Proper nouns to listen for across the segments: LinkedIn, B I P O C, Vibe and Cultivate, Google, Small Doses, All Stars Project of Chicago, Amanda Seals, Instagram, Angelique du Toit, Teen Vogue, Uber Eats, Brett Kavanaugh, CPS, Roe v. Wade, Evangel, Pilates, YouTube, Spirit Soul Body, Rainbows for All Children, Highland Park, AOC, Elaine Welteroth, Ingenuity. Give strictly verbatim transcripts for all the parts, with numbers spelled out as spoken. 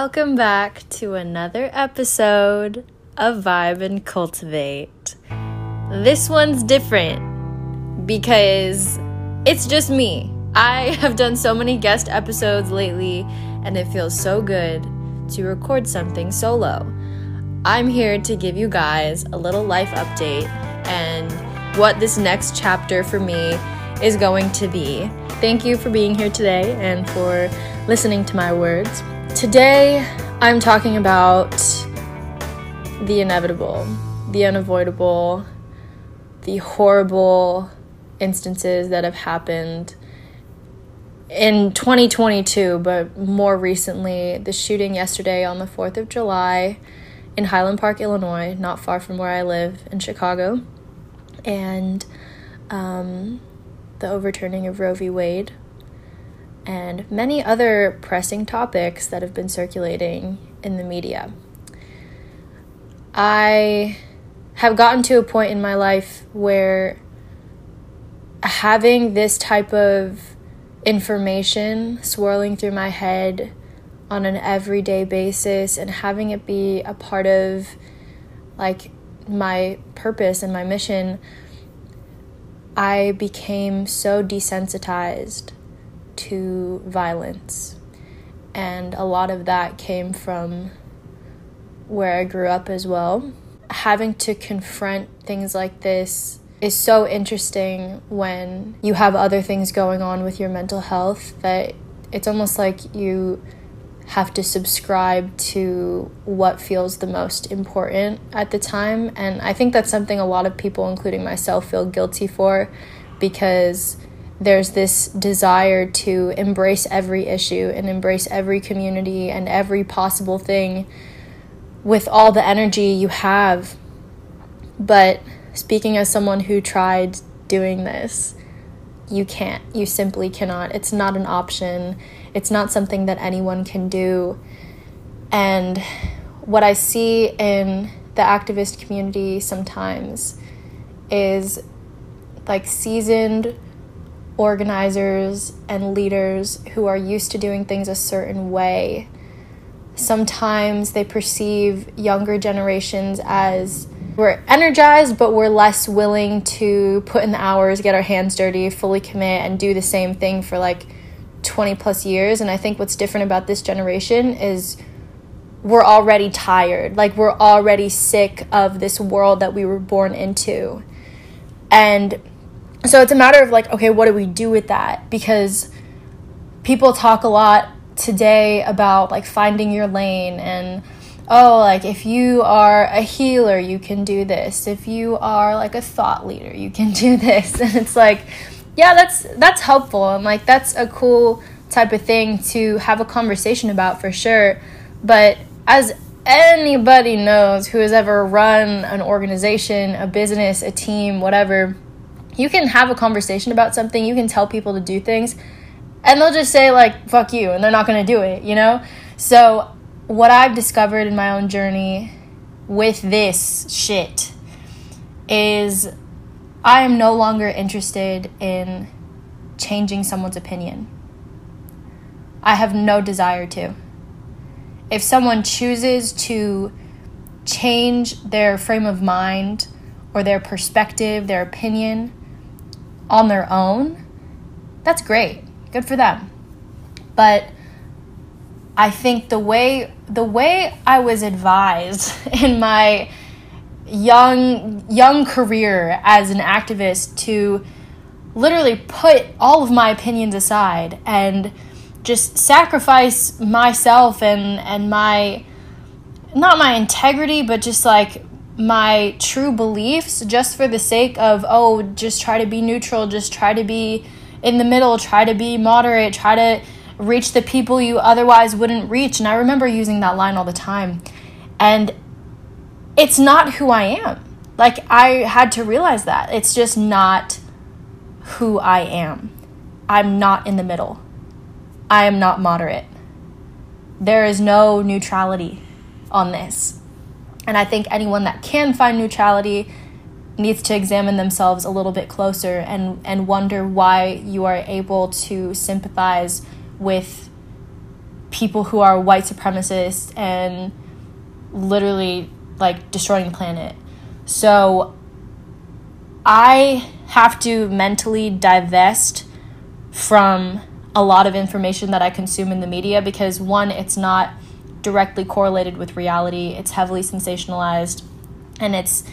Welcome back to another episode of Vibe and Cultivate. This one's different because it's just me. I have done so many guest episodes lately, and it feels so good to record something solo. I'm here to give you guys a little life update and what this next chapter for me is going to be. Thank you for being here today and for listening to my words. Today, I'm talking about the inevitable, the unavoidable, the horrible instances that have happened in twenty twenty-two, but more recently, the shooting yesterday on the fourth of July in Highland Park, Illinois, not far from where I live in Chicago, and um, the overturning of Roe v. Wade, and many other pressing topics that have been circulating in the media. I have gotten to a point in my life where having this type of information swirling through my head on an everyday basis and having it be a part of like my purpose and my mission, I became so desensitized to violence, and a lot of that came from where I grew up as well. Having to confront things like this is so interesting when you have other things going on with your mental health that it's almost like you have to subscribe to what feels the most important at the time. And I think that's something a lot of people, including myself, feel guilty for, because there's this desire to embrace every issue and embrace every community and every possible thing with all the energy you have. But speaking as someone who tried doing this, you can't. You simply cannot. It's not an option. It's not something that anyone can do. And what I see in the activist community sometimes is like seasoned organizers and leaders who are used to doing things a certain way. Sometimes they perceive younger generations as we're energized, but we're less willing to put in the hours, get our hands dirty, fully commit, and do the same thing for like twenty plus years. And I think what's different about this generation is we're already tired. Like, we're already sick of this world that we were born into. And so it's a matter of like, okay, what do we do with that? Because people talk a lot today about like finding your lane and, oh, like if you are a healer, you can do this. If you are like a thought leader, you can do this. And it's like, yeah, that's that's helpful. And like, that's a cool type of thing to have a conversation about for sure. But as anybody knows who has ever run an organization, a business, a team, whatever, you can have a conversation about something, you can tell people to do things, and they'll just say, like, fuck you, and they're not going to do it, you know? So what I've discovered in my own journey with this shit is I am no longer interested in changing someone's opinion. I have no desire to. If someone chooses to change their frame of mind or their perspective, their opinion, on their own, that's great. Good for them. But I think the way the way I was advised in my young young career as an activist to literally put all of my opinions aside and just sacrifice myself and and my, not my integrity, but just like my true beliefs just for the sake of, oh, just try to be neutral, just try to be in the middle, try to be moderate, try to reach the people you otherwise wouldn't reach. And I remember using that line all the time. And it's not who I am. Like, I had to realize that. It's just not who I am. I'm not in the middle. I am not moderate. There is no neutrality on this. And I think anyone that can find neutrality needs to examine themselves a little bit closer and, and wonder why you are able to sympathize with people who are white supremacists and literally, like, destroying the planet. So I have to mentally divest from a lot of information that I consume in the media because, one, it's not directly correlated with reality. It's heavily sensationalized, and it's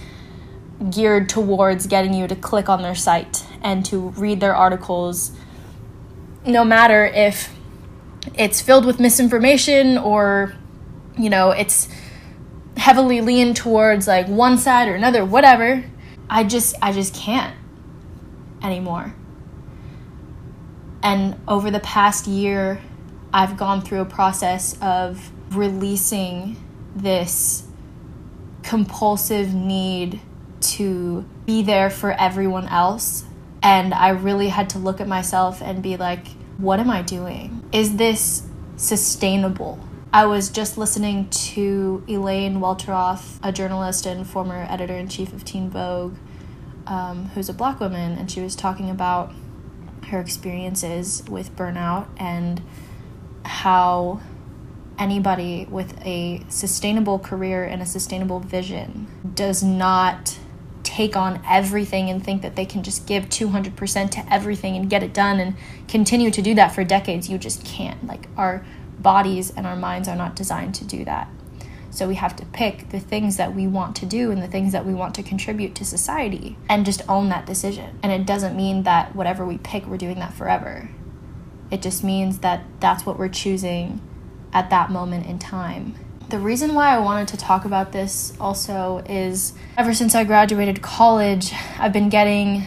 geared towards getting you to click on their site and to read their articles, no matter if it's filled with misinformation or, you know, it's heavily leaned towards, like, one side or another, whatever. I just, I just can't anymore. And over the past year, I've gone through a process of releasing this compulsive need to be there for everyone else. And I really had to look at myself and be like, what am I doing? Is this sustainable? I was just listening to Elaine Welteroth, a journalist and former editor-in-chief of Teen Vogue, um, who's a black woman, and she was talking about her experiences with burnout and how anybody with a sustainable career and a sustainable vision does not take on everything and think that they can just give two hundred percent to everything and get it done and continue to do that for decades. You just can't. Like, our bodies and our minds are not designed to do that. So we have to pick the things that we want to do and the things that we want to contribute to society and just own that decision. And it doesn't mean that whatever we pick, we're doing that forever. It just means that that's what we're choosing at that moment in time. The reason why I wanted to talk about this also is ever since I graduated college, I've been getting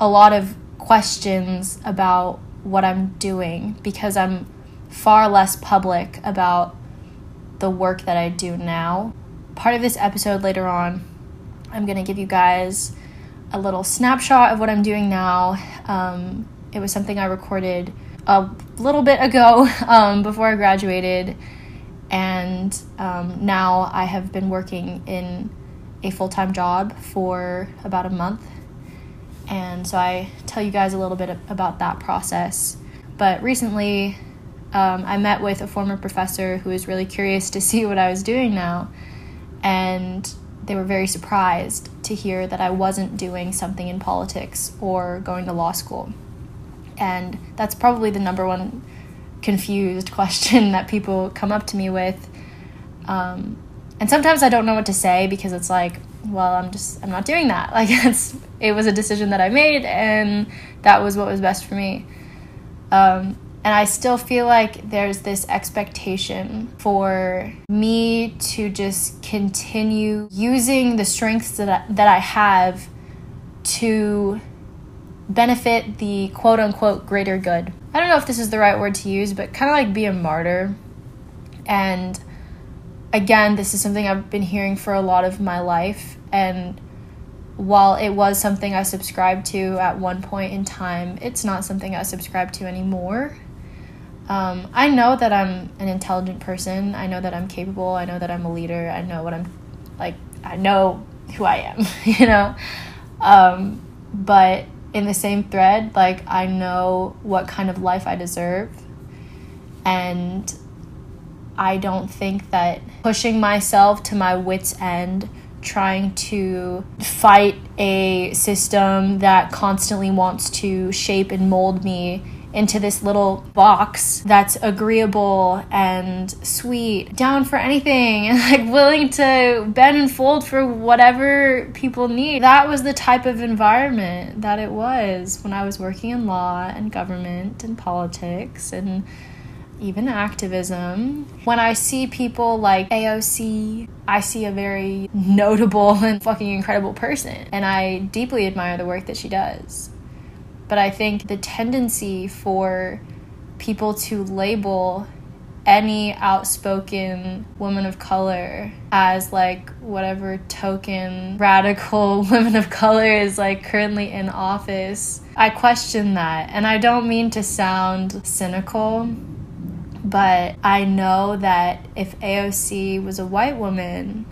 a lot of questions about what I'm doing because I'm far less public about the work that I do now. Part of this episode later on, I'm gonna give you guys a little snapshot of what I'm doing now. Um, it was something I recorded a little bit ago um, before I graduated, and um, now I have been working in a full-time job for about a month, and so I tell you guys a little bit about that process. But recently um, I met with a former professor who was really curious to see what I was doing now, and they were very surprised to hear that I wasn't doing something in politics or going to law school. And that's probably the number one confused question that people come up to me with. Um, and sometimes I don't know what to say because it's like, well, I'm just, I'm not doing that. Like, it's, it was a decision that I made and that was what was best for me. Um, and I still feel like there's this expectation for me to just continue using the strengths that I, that I have to benefit the quote-unquote greater good. I don't know if this is the right word to use, but kind of like be a martyr. And again, this is something I've been hearing for a lot of my life, and while it was something I subscribed to at one point in time, it's not something I subscribe to anymore. Um, I know that I'm an intelligent person. I know that I'm capable. I know that I'm a leader. I know what I'm, like, I know who I am, you know? Um, but in the same thread, like, I know what kind of life I deserve, and I don't think that pushing myself to my wits' end, trying to fight a system that constantly wants to shape and mold me into this little box that's agreeable and sweet, down for anything, and, like, willing to bend and fold for whatever people need. That was the type of environment that it was when I was working in law and government and politics and even activism. When I see people like A O C, I see a very notable and fucking incredible person, and I deeply admire the work that she does. But I think the tendency for people to label any outspoken woman of color as, like, whatever token radical woman of color is, like, currently in office, I question that. And I don't mean to sound cynical, but I know that if A O C was a white woman,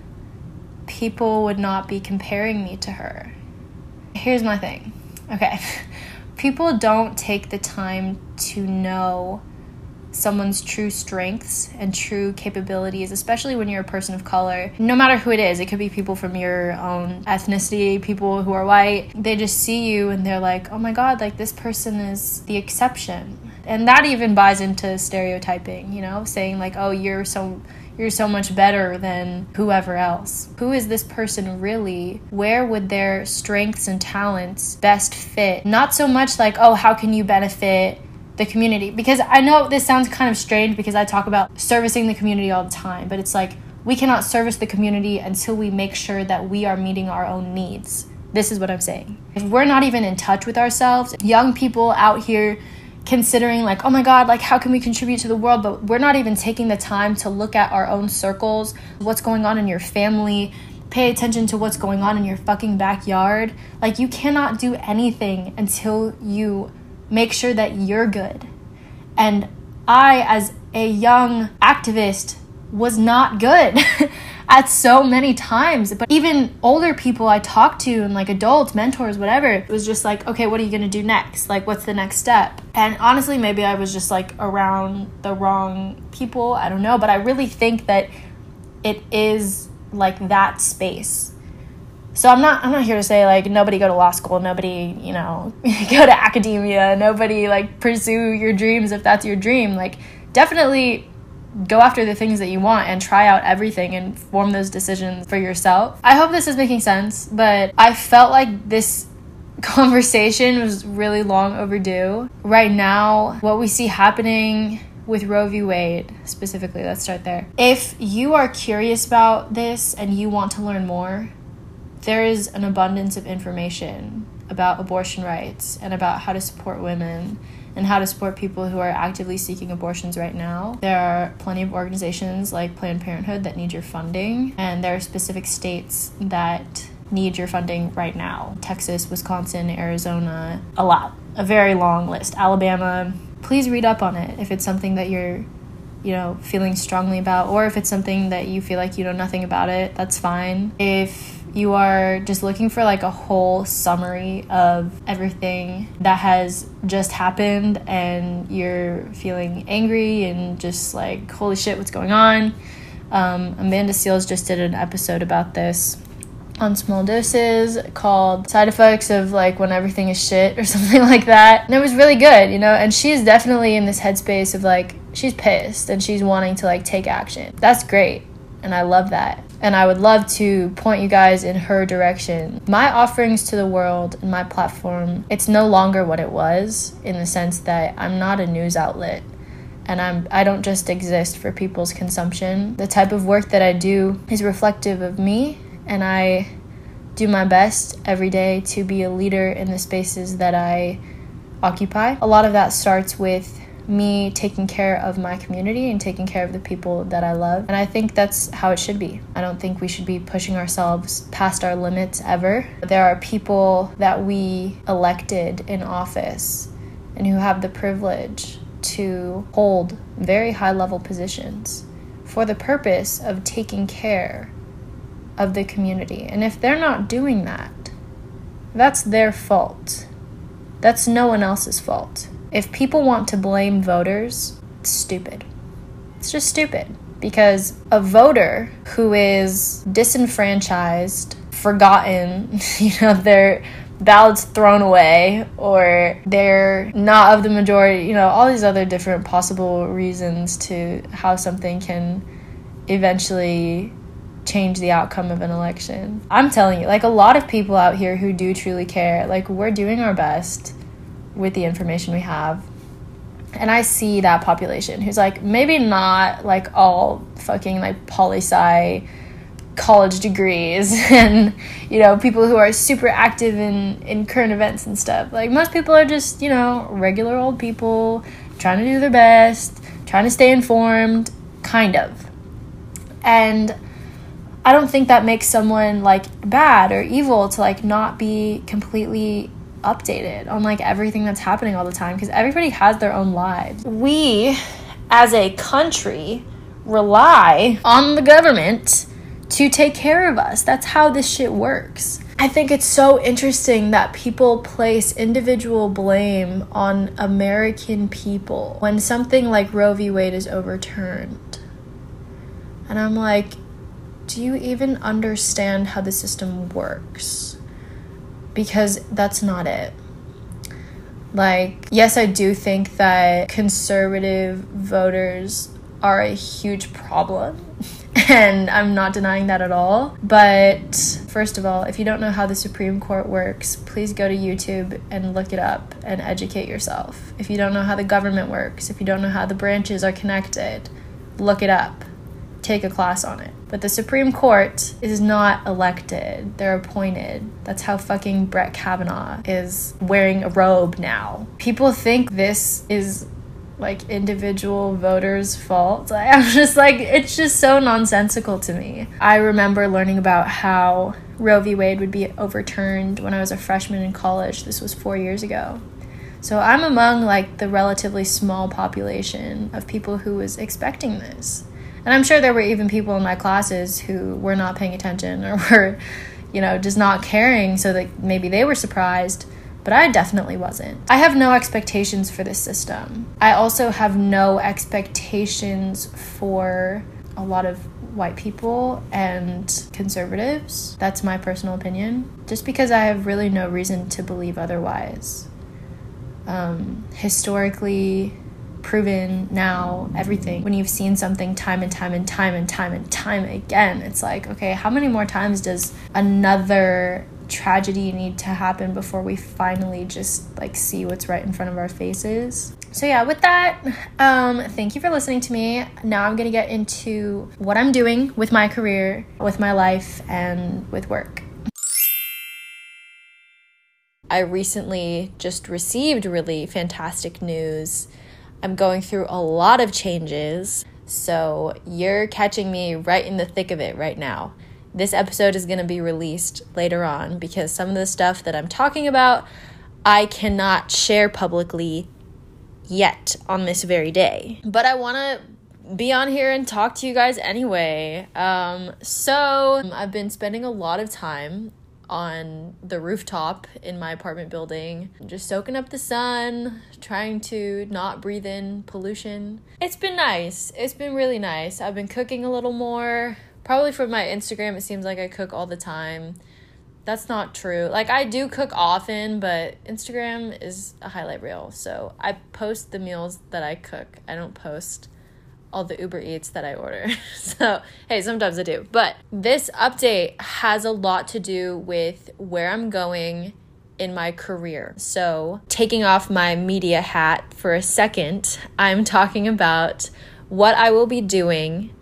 people would not be comparing me to her. Here's my thing, okay? People don't take the time to know someone's true strengths and true capabilities, especially when you're a person of color. No matter who it is, it could be people from your own ethnicity, people who are white. They just see you and they're like, oh my God, like this person is the exception. And that even buys into stereotyping, you know, saying like, oh, you're so you're so much better than whoever else. Who is this person really? Where would their strengths and talents best fit? Not so much like, oh, how can you benefit the community? Because I know this sounds kind of strange because I talk about servicing the community all the time, but it's like, we cannot service the community until we make sure that we are meeting our own needs. This is what I'm saying. If we're not even in touch with ourselves, young people out here considering like, oh my God, like how can we contribute to the world? But we're not even taking the time to look at our own circles, what's going on in your family, pay attention to what's going on in your fucking backyard. Like you cannot do anything until you make sure that you're good. And I, as a young activist, was not good at so many times. But even older people I talked to and like adults, mentors, whatever, it was just like, okay, what are you gonna do next? Like, what's the next step? And honestly, maybe I was just like around the wrong people. I don't know. But I really think that it is like that space. So I'm not I'm not here to say like nobody go to law school, nobody, you know, go to academia, nobody like pursue your dreams if that's your dream. Like definitely go after the things that you want and try out everything and form those decisions for yourself. I hope this is making sense, but I felt like this conversation was really long overdue. Right now, what we see happening with Roe v. Wade specifically, let's start there. If you are curious about this and you want to learn more, there is an abundance of information about abortion rights and about how to support women and how to support people who are actively seeking abortions right now. There are plenty of organizations like Planned Parenthood that need your funding, and there are specific states that need your funding right now. Texas, Wisconsin, Arizona, a lot, a very long list. Alabama. Please read up on it if it's something that you're, you know, feeling strongly about, or if it's something that you feel like you know nothing about it, that's fine. If you are just looking for like a whole summary of everything that has just happened and you're feeling angry and just like, holy shit, what's going on? Um, Amanda Seals just did an episode about this on Small Doses called Side Effects of like When Everything Is Shit or something like that. And it was really good, you know, and she is definitely in this headspace of like, she's pissed and she's wanting to like take action. That's great. And I love that. And I would love to point you guys in her direction. My offerings to the world and my platform, it's no longer what it was, in the sense that I'm not a news outlet and I'm, I don't just exist for people's consumption. The type of work that I do is reflective of me, and I do my best every day to be a leader in the spaces that I occupy. A lot of that starts with me taking care of my community and taking care of the people that I love. And I think that's how it should be. I don't think we should be pushing ourselves past our limits ever. There are people that we elected in office and who have the privilege to hold very high level positions for the purpose of taking care of the community. And if they're not doing that, that's their fault. That's no one else's fault. If people want to blame voters, it's stupid. It's just stupid, because a voter who is disenfranchised, forgotten, you know, their ballots thrown away, or they're not of the majority, you know, all these other different possible reasons to how something can eventually change the outcome of an election. I'm telling you, like a lot of people out here who do truly care, like we're doing our best with the information we have. And I see that population who's like, maybe not like all fucking like poli-sci college degrees and, you know, people who are super active in, in current events and stuff. Like most people are just, you know, regular old people trying to do their best, trying to stay informed, kind of. And I don't think that makes someone like bad or evil to like not be completely updated on like everything that's happening all the time, because everybody has their own lives. We as a country rely on the government to take care of us. That's how this shit works. I think it's so interesting that people place individual blame on American people when something like Roe v. Wade is overturned. And I'm like, do you even understand how the system works? Because that's not it. Like, yes, I do think that conservative voters are a huge problem, and I'm not denying that at all. But first of all, if you don't know how the Supreme Court works, please go to YouTube and look it up and educate yourself. If you don't know how the government works, if you don't know how the branches are connected, look it up. Take a class on it. But the Supreme Court is not elected. They're appointed. That's how fucking Brett Kavanaugh is wearing a robe now. People think this is like individual voters' fault. I'm just like, it's just so nonsensical to me. I remember learning about how Roe v. Wade would be overturned when I was a freshman in college. This was four years ago. So I'm among like the relatively small population of people who was expecting this. And I'm sure there were even people in my classes who were not paying attention or were, you know, just not caring, so that maybe they were surprised, but I definitely wasn't. I have no expectations for this system. I also have no expectations for a lot of white people and conservatives. That's my personal opinion, just because I have really no reason to believe otherwise. Um, historically proven now, everything. When you've seen something time and time and time and time and time again, it's like, okay, how many more times does another tragedy need to happen before we finally just like see what's right in front of our faces? So yeah, with that, um, thank you for listening to me. Now I'm gonna get into what I'm doing with my career, with my life, and with work. I recently just received really fantastic news. I'm going through a lot of changes, so you're catching me right in the thick of it right now. This episode is going to be released later on because some of the stuff that I'm talking about, I cannot share publicly yet on this very day. But I want to be on here and talk to you guys anyway. Um, so I've been spending a lot of time on the rooftop in my apartment building, just soaking up the sun, trying to not breathe in pollution. It's been nice. It's been really nice. I've been cooking a little more. Probably from my Instagram, it seems like I cook all the time. That's not true. Like, I do cook often, but Instagram is a highlight reel. So I post the meals that I cook. I don't post all the Uber Eats that I order. So, hey, sometimes I do. But this update has a lot to do with where I'm going in my career. So, taking off my media hat for a second, I'm talking about what I will be doing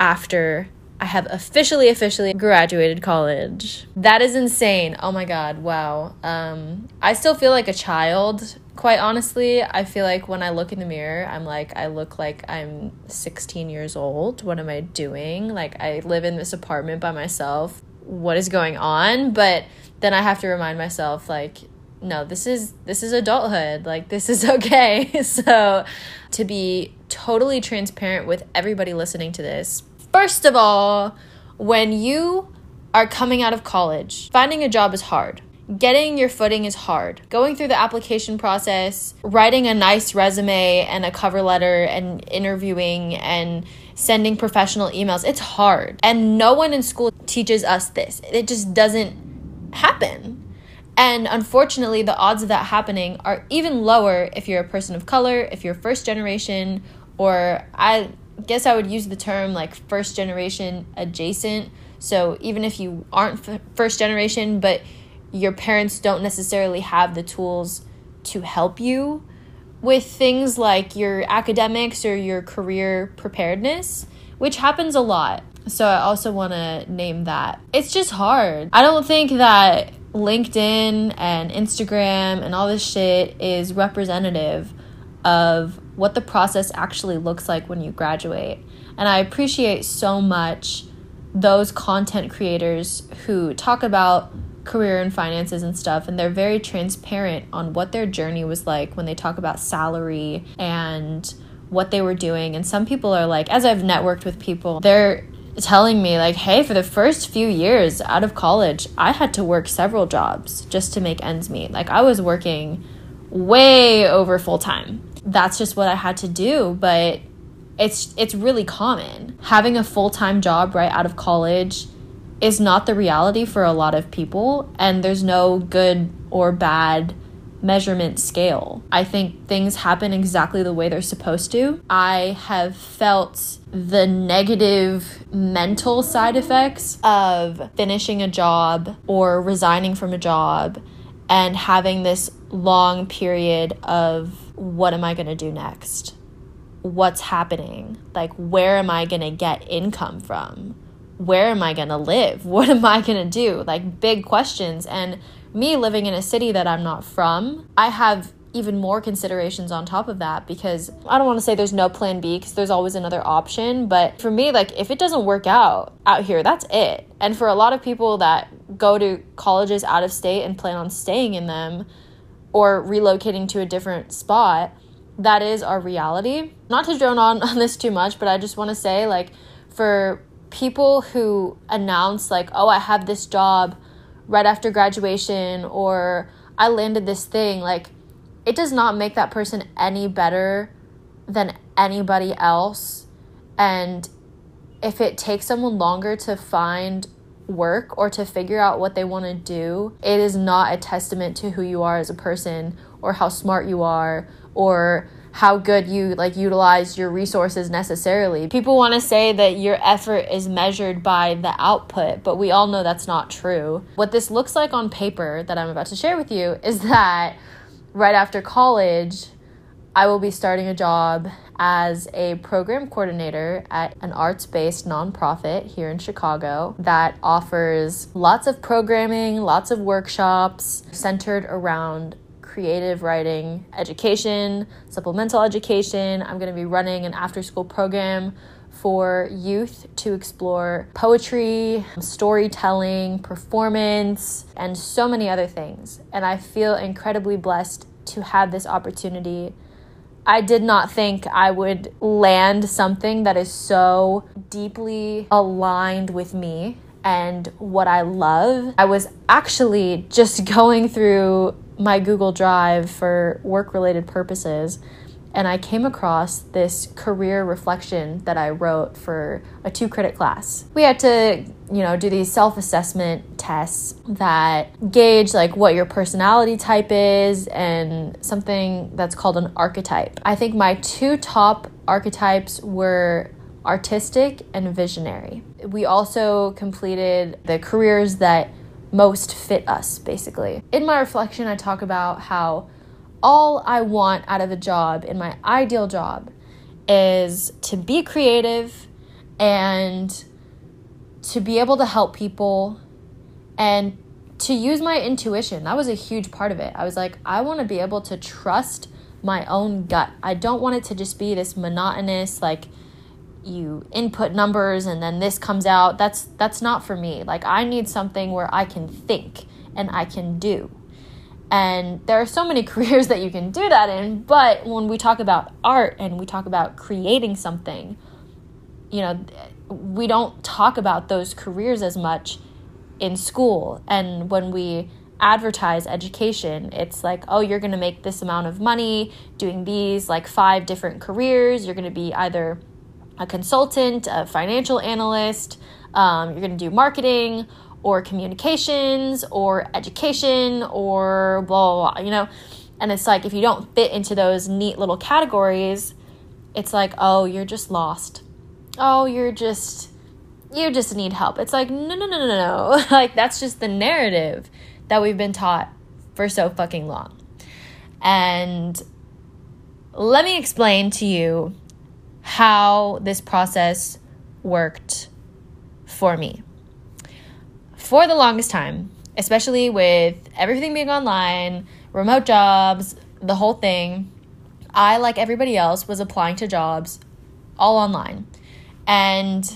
after I have officially, officially graduated college. That is insane. Oh my God, wow. Um, I still feel like a child. Quite honestly, I feel like when I look in the mirror, I'm like, I look like I'm sixteen years old. What am I doing? Like, I live in this apartment by myself. What is going on? But then I have to remind myself, like, no, this is this is adulthood. Like, this is okay. So, to be totally transparent with everybody listening to this, first of all, when you are coming out of college, finding a job is hard. Getting your footing is hard. Going through the application process, writing a nice resume and a cover letter and interviewing and sending professional emails, it's hard. And no one in school teaches us this. It just doesn't happen. And unfortunately, the odds of that happening are even lower if you're a person of color, if you're first generation, or I guess I would use the term like first generation adjacent. So even if you aren't f- first generation, but your parents don't necessarily have the tools to help you with things like your academics or your career preparedness, which happens a lot. So I also want to name that. It's just hard. I don't think that LinkedIn and Instagram and all this shit is representative of what the process actually looks like when you graduate. And I appreciate so much those content creators who talk about career and finances and stuff, and they're very transparent on what their journey was like when they talk about salary and what they were doing. And some people are like, as I've networked with people, they're telling me like, hey, for the first few years out of college, I had to work several jobs just to make ends meet. Like I was working way over full time. That's just what I had to do. But it's it's really common. Having a full-time job right out of college is not the reality for a lot of people, and there's no good or bad measurement scale. I think things happen exactly the way they're supposed to. I have felt the negative mental side effects of finishing a job or resigning from a job and having this long period of what am I going to do next? What's happening? Like, where am I going to get income from? Where am I going to live? What am I going to do? Like, big questions. And me living in a city that I'm not from, I have even more considerations on top of that, because I don't want to say there's no plan B, because there's always another option. But for me, like, if it doesn't work out out here, that's it. And for a lot of people that go to colleges out of state and plan on staying in them or relocating to a different spot, that is our reality. Not to drone on on this too much, but I just want to say, like, for people who announce like, oh, I have this job right after graduation, or I landed this thing, like, it does not make that person any better than anybody else. And if it takes someone longer to find work or to figure out what they want to do, it is not a testament to who you are as a person or how smart you are or how good you like utilize your resources necessarily. People want to say that your effort is measured by the output, but we all know that's not true. What this looks like on paper that I'm about to share with you is that right after college, I will be starting a job as a program coordinator at an arts-based nonprofit here in Chicago that offers lots of programming, lots of workshops centered around creative writing, education, supplemental education. I'm going to be running an after-school program for youth to explore poetry, storytelling, performance, and so many other things. And I feel incredibly blessed to have this opportunity. I did not think I would land something that is so deeply aligned with me and what I love. I was actually just going through my Google Drive for work-related purposes, and I came across this career reflection that I wrote for a two-credit class. We had to, you know, do these self-assessment tests that gauge like what your personality type is and something that's called an archetype. I think my two top archetypes were artistic and visionary. We also completed the careers that most fit us, basically. In my reflection, I talk about how all I want out of a job, in my ideal job, is to be creative and to be able to help people and to use my intuition. That was a huge part of it. I was like, I want to be able to trust my own gut. I don't want it to just be this monotonous, like, you input numbers and then this comes out. That's that's not for me. Like, I need something where I can think and I can do. And there are so many careers that you can do that in, but when we talk about art and we talk about creating something, you know, we don't talk about those careers as much in school. And when we advertise education, it's like, oh, you're going to make this amount of money doing these like five different careers. You're going to be either a consultant, a financial analyst, um, you're going to do marketing, or communications, or education, or blah, blah, blah, you know? And it's like, if you don't fit into those neat little categories, it's like, oh, you're just lost. Oh, you're just, you just need help. It's like, no, no, no, no, no. Like, that's just the narrative that we've been taught for so fucking long. And let me explain to you how this process worked for me. For the longest time, especially with everything being online, remote jobs, the whole thing, I, like everybody else, was applying to jobs all online. And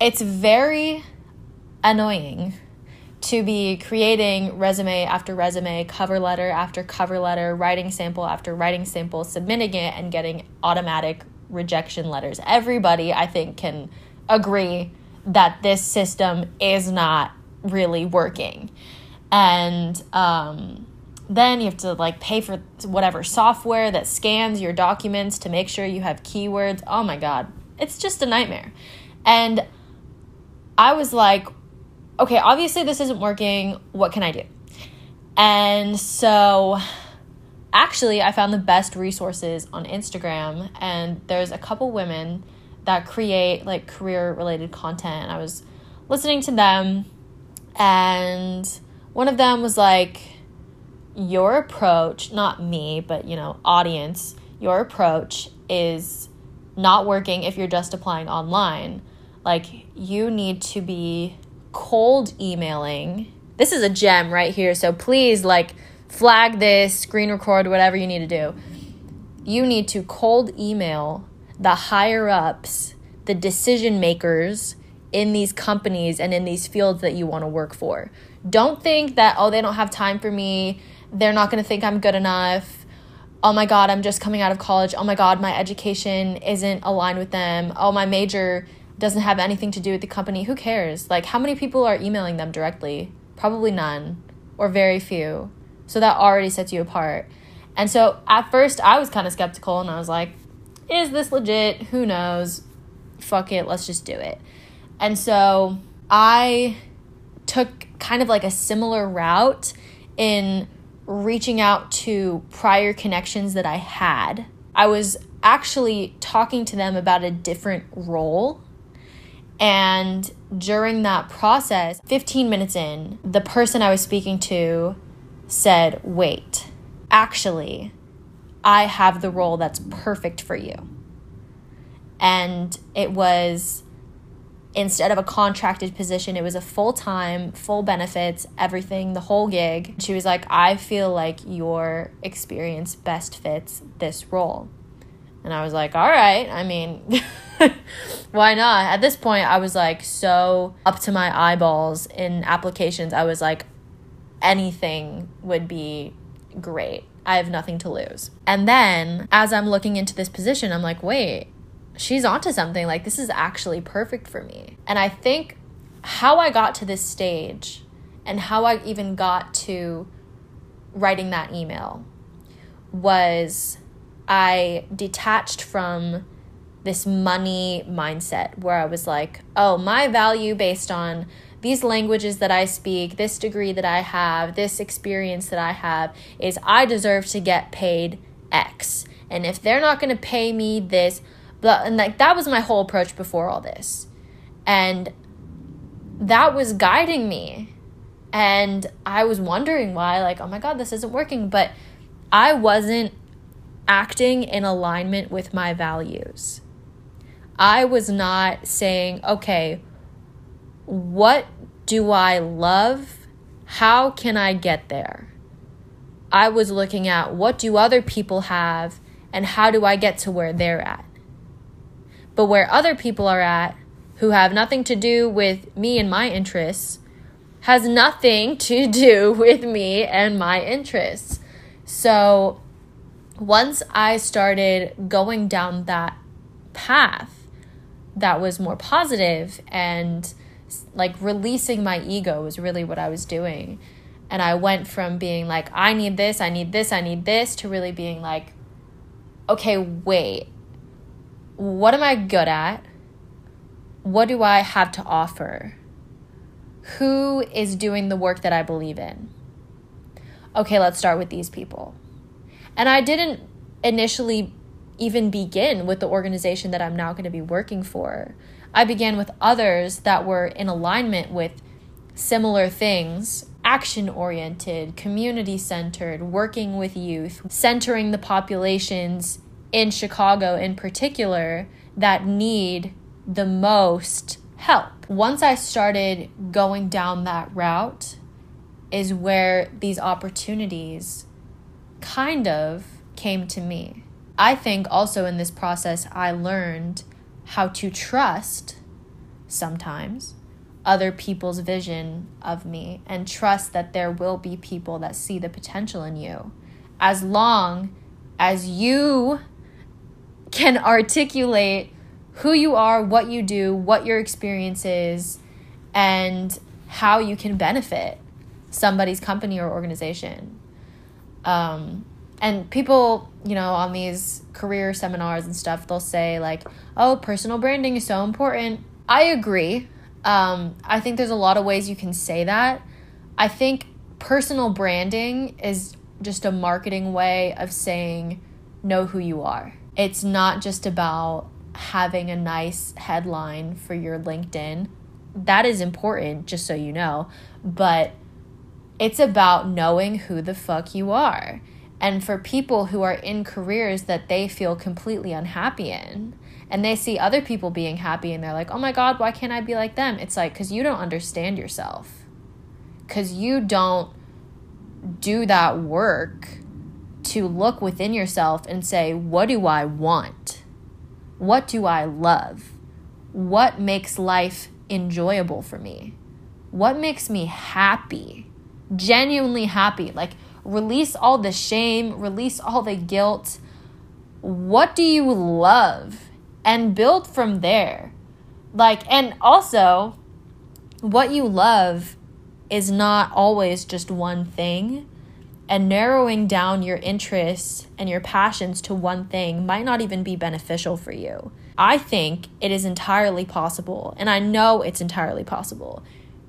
it's very annoying to be creating resume after resume, cover letter after cover letter, writing sample after writing sample, submitting it and getting automatic rejection letters. Everybody, I think, can agree that this system is not really working. And um, then you have to like pay for whatever software that scans your documents to make sure you have keywords. Oh my God, it's just a nightmare. And I was like, okay, obviously this isn't working. What can I do? And so actually I found the best resources on Instagram, and there's a couple women that create like career related content. I was listening to them, and one of them was like, your approach, not me, but you know, audience, your approach is not working if you're just applying online. Like, you need to be cold emailing. This is a gem right here, so please like flag this, screen record, whatever you need to do. You need to cold email the higher ups, the decision makers in these companies and in these fields that you want to work for. Don't think that, oh, they don't have time for me. They're not going to think I'm good enough. Oh my God, I'm just coming out of college. Oh my God, my education isn't aligned with them. Oh, my major doesn't have anything to do with the company. Who cares? Like, how many people are emailing them directly? Probably none, or very few. So that already sets you apart. And so at first I was kind of skeptical, and I was like, is this legit? Who knows? Fuck it. Let's just do it. And so I took kind of like a similar route in reaching out to prior connections that I had. I was actually talking to them about a different role. And during that process, fifteen minutes in, the person I was speaking to said, wait, actually, I have the role that's perfect for you. And it was, instead of a contracted position, it was a full-time, full benefits, everything, the whole gig. She was like, I feel like your experience best fits this role. And I was like, all right, I mean, why not? At this point, I was like so up to my eyeballs in applications. I was like, anything would be great. I have nothing to lose. And then as I'm looking into this position, I'm like, wait, she's onto something. Like, this is actually perfect for me. And I think how I got to this stage and how I even got to writing that email was I detached from this money mindset where I was like, oh, my value based on these languages that I speak, this degree that I have, this experience that I have, is I deserve to get paid X. And if they're not going to pay me this, blah, and like that was my whole approach before all this. And that was guiding me. And I was wondering why, like, oh my God, this isn't working. But I wasn't acting in alignment with my values. I was not saying, okay, what do I love? How can I get there? I was looking at what do other people have and how do I get to where they're at? But where other people are at, who have nothing to do with me and my interests, has nothing to do with me and my interests. So once I started going down that path that was more positive, and like releasing my ego was really what I was doing. And I went from being like, I need this, I need this, I need this, to really being like, okay, wait, what am I good at? What do I have to offer? Who is doing the work that I believe in? Okay, let's start with these people. And I didn't initially even begin with the organization that I'm now going to be working for. I began with others that were in alignment with similar things, action-oriented, community-centered, working with youth, centering the populations in Chicago in particular that need the most help. Once I started going down that route is where these opportunities kind of came to me. I think also in this process, I learned how to trust, sometimes, other people's vision of me, and trust that there will be people that see the potential in you. As long as you can articulate who you are, what you do, what your experience is, and how you can benefit somebody's company or organization. Um, and people, you know, on these career seminars and stuff, they'll say like, oh, personal branding is so important. I agree. Um, I think there's a lot of ways you can say that. I think personal branding is just a marketing way of saying, know who you are. It's not just about having a nice headline for your LinkedIn. That is important, just so you know. But it's about knowing who the fuck you are. And for people who are in careers that they feel completely unhappy in, and they see other people being happy and they're like, oh my God, why can't I be like them? It's like, because you don't understand yourself. Because you don't do that work to look within yourself and say, what do I want? What do I love? What makes life enjoyable for me? What makes me happy? Genuinely happy. Like, release all the shame, release all the guilt. What do you love? And build from there. Like, and also, what you love is not always just one thing. And narrowing down your interests and your passions to one thing might not even be beneficial for you. I think it is entirely possible, and I know it's entirely possible,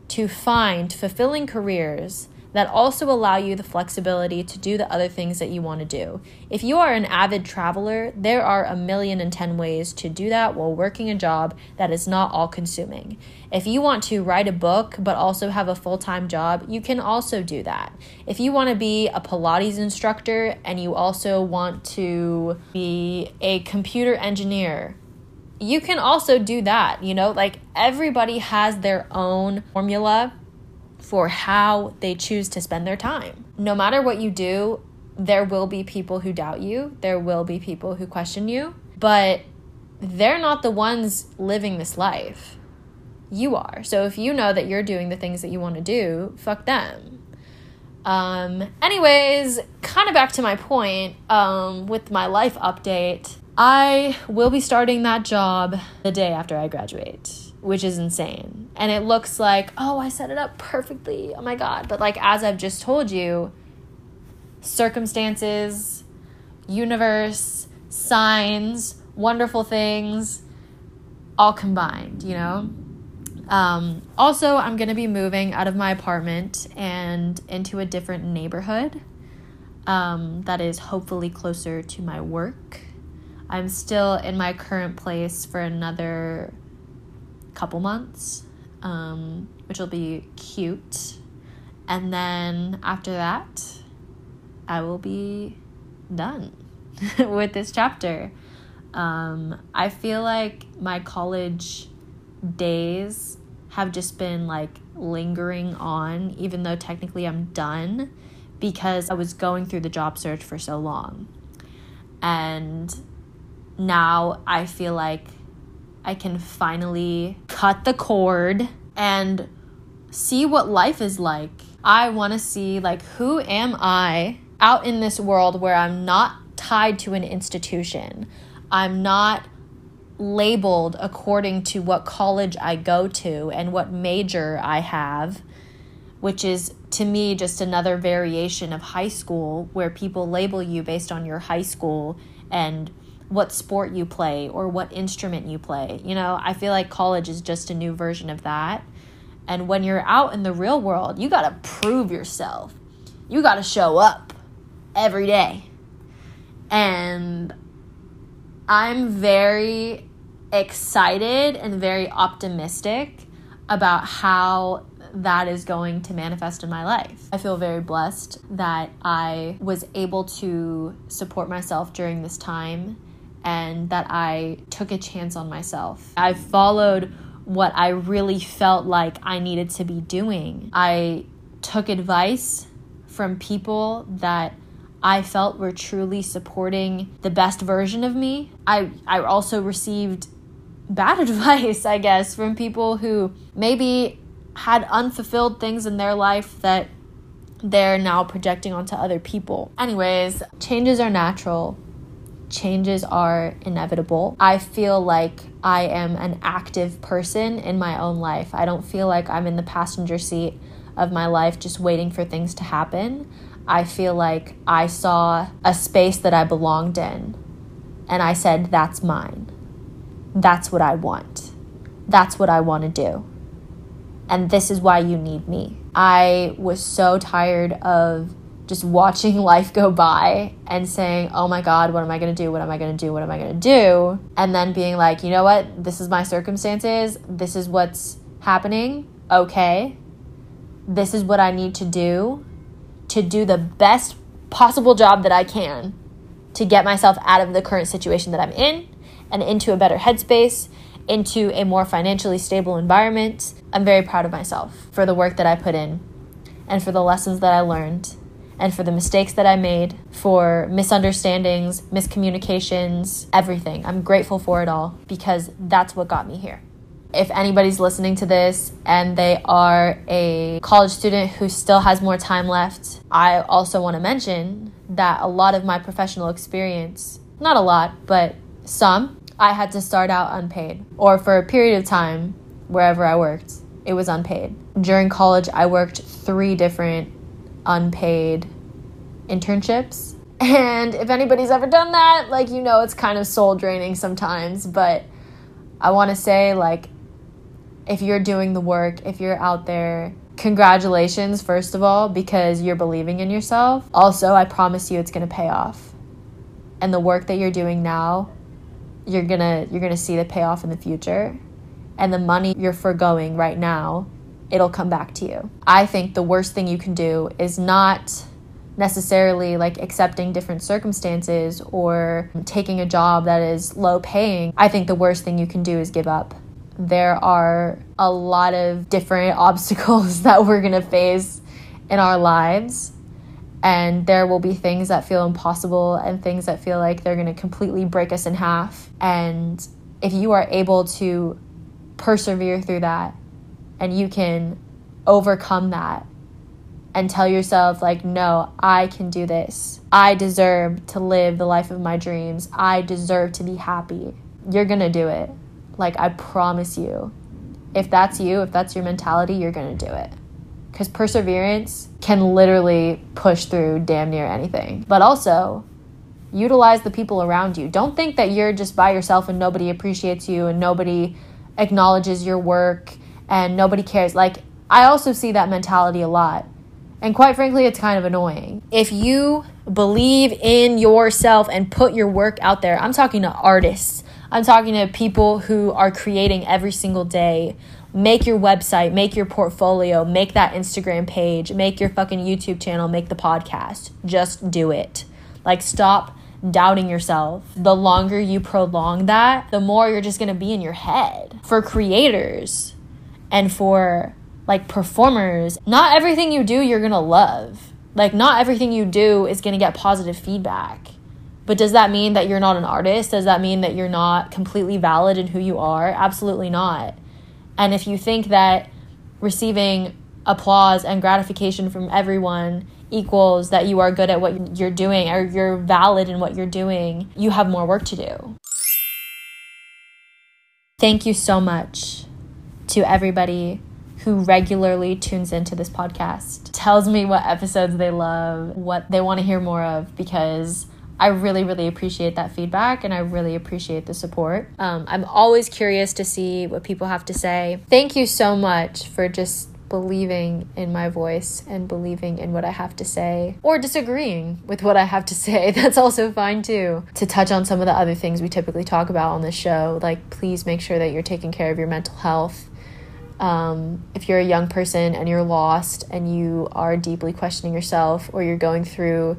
to find fulfilling careers that also allow you the flexibility to do the other things that you want to do. If you are an avid traveler, there are a million and ten ways to do that while working a job that is not all-consuming. If you want to write a book but also have a full-time job, you can also do that. If you want to be a Pilates instructor and you also want to be a computer engineer, you can also do that. You know, like, everybody has their own formula for how they choose to spend their time. No matter what you do, there will be people who doubt you. There will be people who question you, but they're not the ones living this life. You are. So if you know that you're doing the things that you want to do, fuck them. Um, anyways, kind of back to my point, um, with my life update, I will be starting that job the day after I graduate, which is insane. And it looks like, oh, I set it up perfectly. Oh my God. But like, as I've just told you, circumstances, universe, signs, wonderful things, all combined, you know? Um, also, I'm going to be moving out of my apartment and into a different neighborhood um, that is hopefully closer to my work. I'm still in my current place for another couple months, um, which will be cute. And then after that, I will be done with this chapter. Um, I feel like my college days have just been like lingering on, even though technically I'm done, because I was going through the job search for so long. And now I feel like I can finally cut the cord and see what life is like. I want to see, like, who am I out in this world where I'm not tied to an institution. I'm not labeled according to what college I go to and what major I have, which is, to me, just another variation of high school where people label you based on your high school and what sport you play or what instrument you play. You know, I feel like college is just a new version of that. And when you're out in the real world, you got to prove yourself. You got to show up every day. And I'm very excited and very optimistic about how that is going to manifest in my life. I feel very blessed that I was able to support myself during this time, and that I took a chance on myself. I followed what I really felt like I needed to be doing. I took advice from people that I felt were truly supporting the best version of me. I, I also received bad advice, I guess, from people who maybe had unfulfilled things in their life that they're now projecting onto other people. Anyways, changes are natural. changes are inevitable. I feel like I am an active person in my own life. I don't feel like I'm in the passenger seat of my life just waiting for things to happen. I feel like I saw a space that I belonged in, and I said, that's mine. That's what I want. That's what I want to do. And this is why you need me. I was so tired of just watching life go by and saying, oh my God, what am I gonna do? What am I gonna do? What am I gonna do? And then being like, you know what? This is my circumstances. This is what's happening. Okay. This is what I need to do to do the best possible job that I can to get myself out of the current situation that I'm in and into a better headspace, into a more financially stable environment. I'm very proud of myself for the work that I put in and for the lessons that I learned and for the mistakes that I made, for misunderstandings, miscommunications, everything. I'm grateful for it all because that's what got me here. If anybody's listening to this and they are a college student who still has more time left, I also want to mention that a lot of my professional experience, not a lot, but some, I had to start out unpaid, or for a period of time, wherever I worked, it was unpaid. During college, I worked three different unpaid internships. And if anybody's ever done that, like, you know, it's kind of soul draining sometimes. But I want to say, like, if you're doing the work, if you're out there, congratulations, first of all, because you're believing in yourself. Also, I promise you it's going to pay off. And the work that you're doing now, you're going to you're going to see the payoff in the future. And the money you're foregoing right now, it'll come back to you. I think the worst thing you can do is not necessarily like accepting different circumstances or taking a job that is low paying. I think the worst thing you can do is give up. There are a lot of different obstacles that we're gonna face in our lives. And there will be things that feel impossible and things that feel like they're gonna completely break us in half. And if you are able to persevere through that, and you can overcome that and tell yourself, like, no, I can do this. I deserve to live the life of my dreams. I deserve to be happy. You're gonna do it. Like, I promise you. If that's you, if that's your mentality, you're gonna do it. Because perseverance can literally push through damn near anything. But also, utilize the people around you. Don't think that you're just by yourself and nobody appreciates you and nobody acknowledges your work and nobody cares. Like, I also see that mentality a lot. And quite frankly, it's kind of annoying. If you believe in yourself and put your work out there, I'm talking to artists. I'm talking to people who are creating every single day. Make your website, make your portfolio, make that Instagram page, make your fucking YouTube channel, make the podcast. Just do it. Like, stop doubting yourself. The longer you prolong that, the more you're just gonna be in your head. For creators, and for, like, performers, not everything you do you're gonna love. Like, not everything you do is gonna get positive feedback. But does that mean that you're not an artist? Does that mean that you're not completely valid in who you are? Absolutely not. And if you think that receiving applause and gratification from everyone equals that you are good at what you're doing or you're valid in what you're doing, you have more work to do. Thank you so much to everybody who regularly tunes into this podcast, tells me what episodes they love, what they want to hear more of, because I really, really appreciate that feedback and I really appreciate the support. Um, I'm always curious to see what people have to say. Thank you so much for just believing in my voice and believing in what I have to say, or disagreeing with what I have to say. That's also fine too. To touch on some of the other things we typically talk about on this show, like, please make sure that you're taking care of your mental health. Um, if you're a young person and you're lost and you are deeply questioning yourself, or you're going through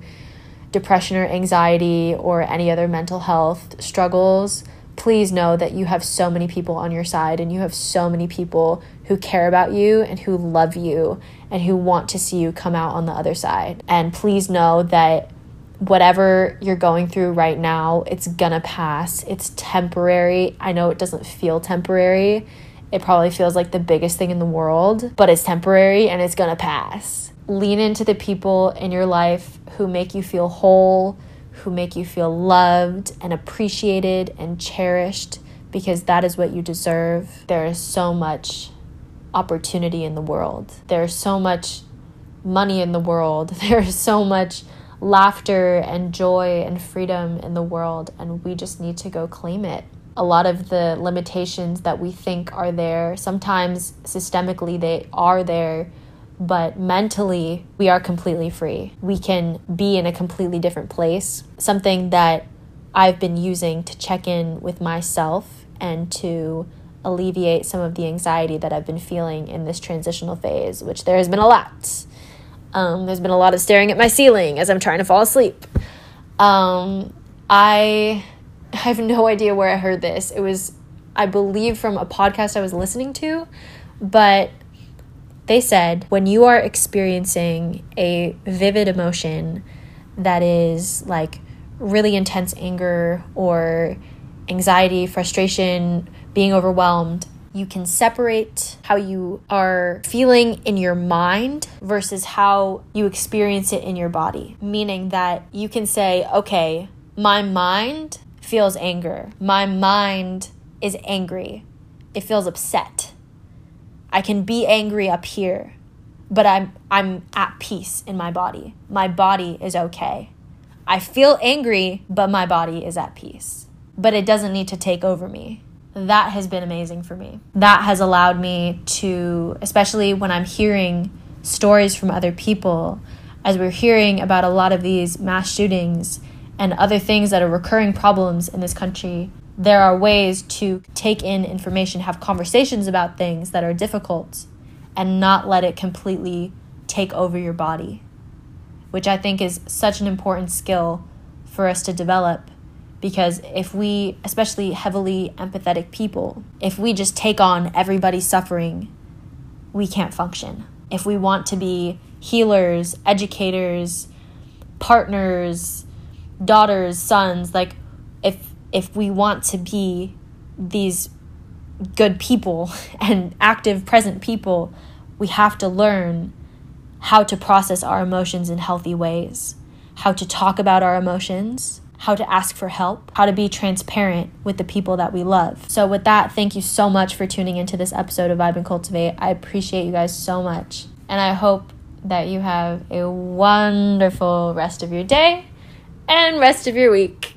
depression or anxiety or any other mental health struggles, please know that you have so many people on your side and you have so many people who care about you and who love you and who want to see you come out on the other side. And please know that whatever you're going through right now, it's gonna pass. It's temporary. I know it doesn't feel temporary. It probably feels like the biggest thing in the world, but it's temporary and it's gonna pass. Lean into the people in your life who make you feel whole, who make you feel loved and appreciated and cherished, because that is what you deserve. There is so much opportunity in the world. There is so much money in the world. There is so much laughter and joy and freedom in the world, and we just need to go claim it. A lot of the limitations that we think are there, sometimes systemically they are there, but mentally we are completely free. We can be in a completely different place. Something that I've been using to check in with myself and to alleviate some of the anxiety that I've been feeling in this transitional phase, which there has been a lot. Um, there's been a lot of staring at my ceiling as I'm trying to fall asleep. Um, I have no idea where I heard this. It was, I believe, from a podcast I was listening to, but they said, when you are experiencing a vivid emotion that is like really intense anger or anxiety, frustration, being overwhelmed, you can separate how you are feeling in your mind versus how you experience it in your body. Meaning that you can say, okay, my mind feels anger. My mind is angry. It feels upset. I can be angry up here, but I'm I'm at peace in my body. My body is okay. I feel angry, but my body is at peace. But it doesn't need to take over me. That has been amazing for me. That has allowed me to, especially when I'm hearing stories from other people, as we're hearing about a lot of these mass shootings and other things that are recurring problems in this country, there are ways to take in information, have conversations about things that are difficult, and not let it completely take over your body, which I think is such an important skill for us to develop. Because if we, especially heavily empathetic people, if we just take on everybody's suffering, we can't function. If we want to be healers, educators, partners, daughters, sons, like if if we want to be these good people and active, present people, we have to learn how to process our emotions in healthy ways, how to talk about our emotions, how to ask for help, how to be transparent with the people that we love. So with that, thank you so much for tuning into this episode of Vibe and Cultivate. I appreciate you guys so much. And I hope that you have a wonderful rest of your day and rest of your week.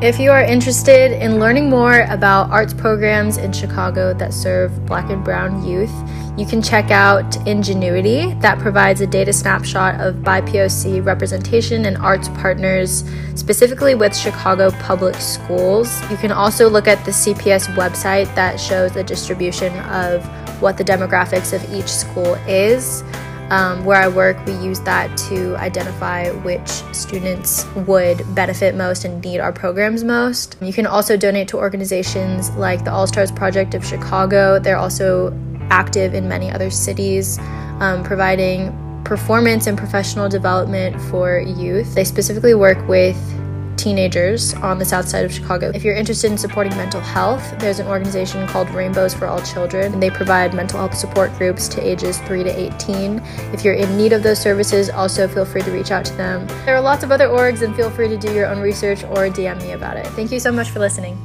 If you are interested in learning more about arts programs in Chicago that serve Black and Brown youth, you can check out Ingenuity, that provides a data snapshot of B I P O C representation and arts partners, specifically with Chicago public schools. You can also look at the C P S website that shows the distribution of what the demographics of each school is. Um, where I work, we use that to identify which students would benefit most and need our programs most. You can also donate to organizations like the All Stars Project of Chicago. They're also active in many other cities, um, providing performance and professional development for youth. They specifically work with teenagers on the south side of Chicago. If you're interested in supporting mental health, there's an organization called Rainbows for All Children, and they provide mental health support groups to ages three to eighteen. If you're in need of those services, also feel free to reach out to them. There are lots of other orgs, and feel free to do your own research or D M me about it. Thank you so much for listening.